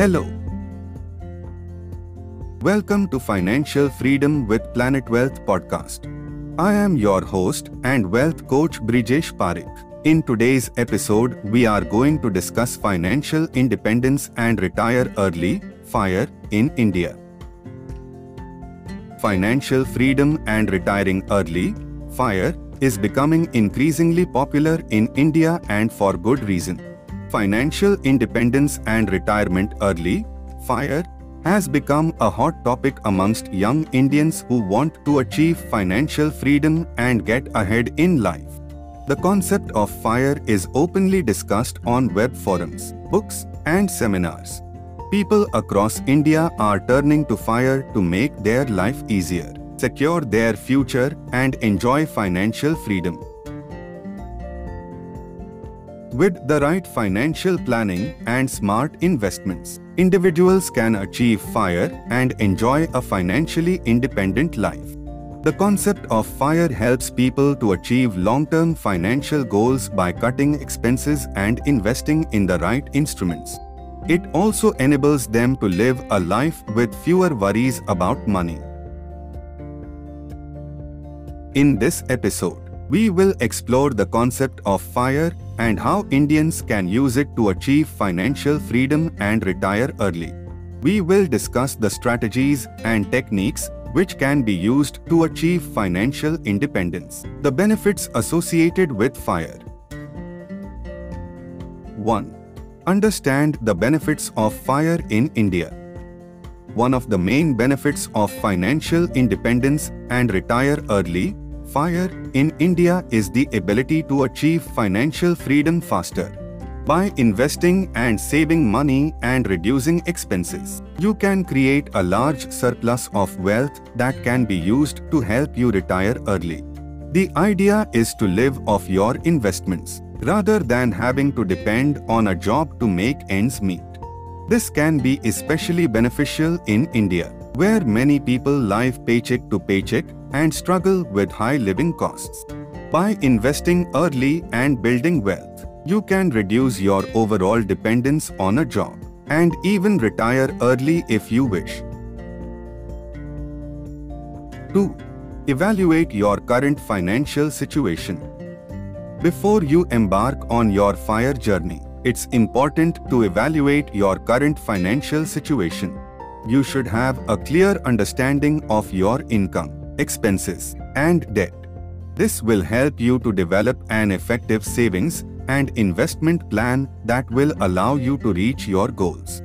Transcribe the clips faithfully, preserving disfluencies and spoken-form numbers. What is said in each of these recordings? Hello. Welcome to Financial Freedom with Planet Wealth podcast. I am your host and wealth coach Brijesh Parikh. In today's episode, we are going to discuss financial independence and retire early, FIRE, in India. Financial freedom and retiring early, FIRE, is becoming increasingly popular in India and for good reason. Financial independence and retirement early, FIRE, has become a hot topic amongst young Indians who want to achieve financial freedom and get ahead in life. The concept of FIRE is openly discussed on web forums, books, and seminars. People across India are turning to FIRE to make their life easier, secure their future, and enjoy financial freedom. With the right financial planning and smart investments, individuals can achieve FIRE and enjoy a financially independent life. The concept of FIRE helps people to achieve long-term financial goals by cutting expenses and investing in the right instruments. It also enables them to live a life with fewer worries about money. In this episode, we will explore the concept of FIRE and how Indians can use it to achieve financial freedom and retire early. We will discuss the strategies and techniques which can be used to achieve financial independence. The benefits associated with FIRE. one. Understand the benefits of FIRE in India. One of the main benefits of financial independence and retire early, FIRE, in India is the ability to achieve financial freedom faster. By investing and saving money and reducing expenses, you can create a large surplus of wealth that can be used to help you retire early. The idea is to live off your investments, rather than having to depend on a job to make ends meet. This can be especially beneficial in India, where many people live paycheck to paycheck and struggle with high living costs. By investing early and building wealth, you can reduce your overall dependence on a job and even retire early if you wish. two. Evaluate your current financial situation. Before you embark on your FIRE journey, it's important to evaluate your current financial situation. You should have a clear understanding of your income, expenses, and debt. This will help you to develop an effective savings and investment plan that will allow you to reach your goals.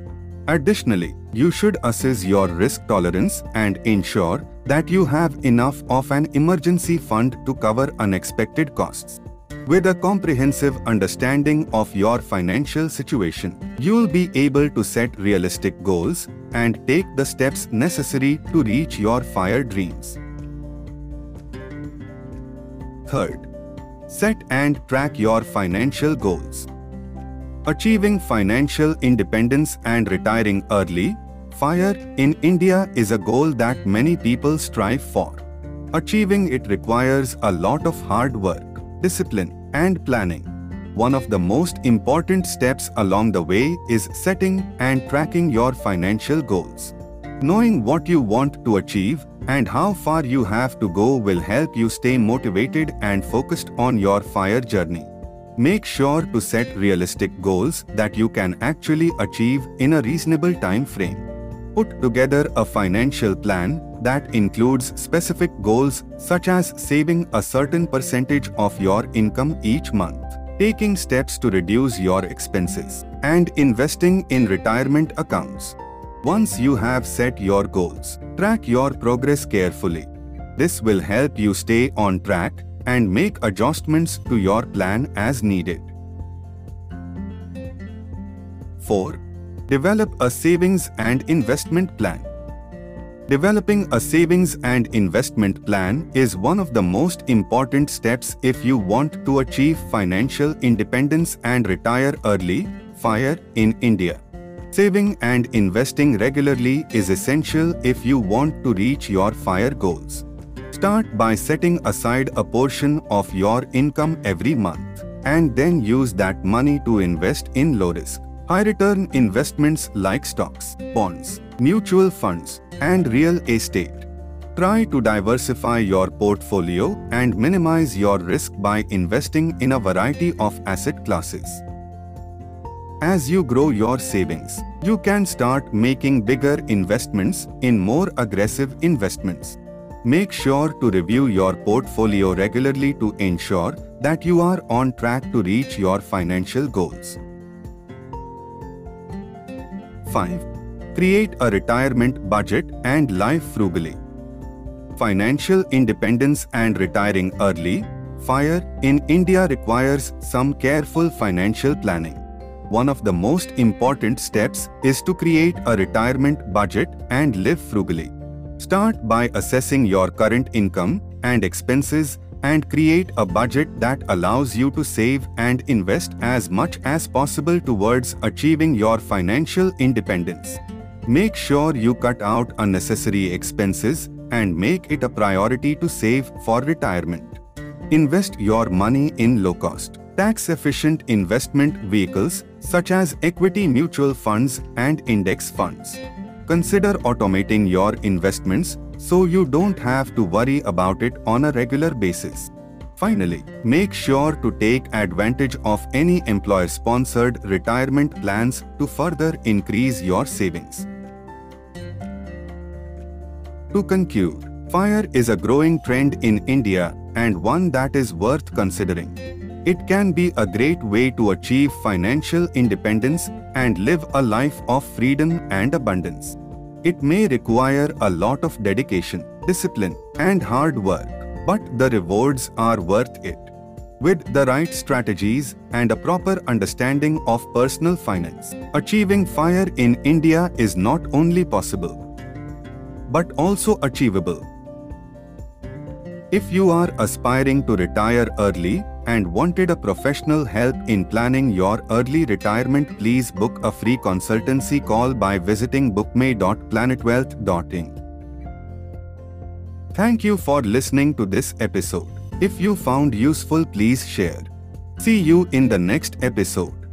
Additionally, you should assess your risk tolerance and ensure that you have enough of an emergency fund to cover unexpected costs. With a comprehensive understanding of your financial situation, you'll be able to set realistic goals and take the steps necessary to reach your FIRE dreams. Third, set and track your financial goals. Achieving financial independence and retiring early, FIRE, in India is a goal that many people strive for. Achieving it requires a lot of hard work, discipline, and planning. One of the most important steps along the way is setting and tracking your financial goals. Knowing what you want to achieve and how far you have to go will help you stay motivated and focused on your FIRE journey. Make sure to set realistic goals that you can actually achieve in a reasonable time frame. Put together a financial plan that includes specific goals such as saving a certain percentage of your income each month, taking steps to reduce your expenses, and investing in retirement accounts. Once you have set your goals, track your progress carefully. This will help you stay on track and make adjustments to your plan as needed. four. Develop a savings and investment plan. Developing a savings and investment plan is one of the most important steps if you want to achieve financial independence and retire early, FIRE, in India. Saving and investing regularly is essential if you want to reach your FIRE goals. Start by setting aside a portion of your income every month, and then use that money to invest in low-risk, High-return investments like stocks, bonds, mutual funds, and real estate. Try to diversify your portfolio and minimize your risk by investing in a variety of asset classes. As you grow your savings, you can start making bigger investments in more aggressive investments. Make sure to review your portfolio regularly to ensure that you are on track to reach your financial goals. five. Create a retirement budget and live frugally. Financial independence and retiring early, FIRE, in India requires some careful financial planning. One of the most important steps is to create a retirement budget and live frugally. Start by assessing your current income and expenses and create a budget that allows you to save and invest as much as possible towards achieving your financial independence. Make sure you cut out unnecessary expenses and make it a priority to save for retirement. Invest your money in low-cost, tax-efficient investment vehicles such as equity mutual funds and index funds. Consider automating your investments so you don't have to worry about it on a regular basis. Finally, make sure to take advantage of any employer-sponsored retirement plans to further increase your savings. To conclude, FIRE is a growing trend in India and one that is worth considering. It can be a great way to achieve financial independence and live a life of freedom and abundance. It may require a lot of dedication, discipline, and hard work, but the rewards are worth it. With the right strategies and a proper understanding of personal finance, achieving FIRE in India is not only possible, but also achievable. If you are aspiring to retire early and wanted a professional help in planning your early retirement, please book a free consultancy call by visiting bookmay dot planet wealth dot in. Thank you for listening to this episode. If you found useful, please share. See you in the next episode.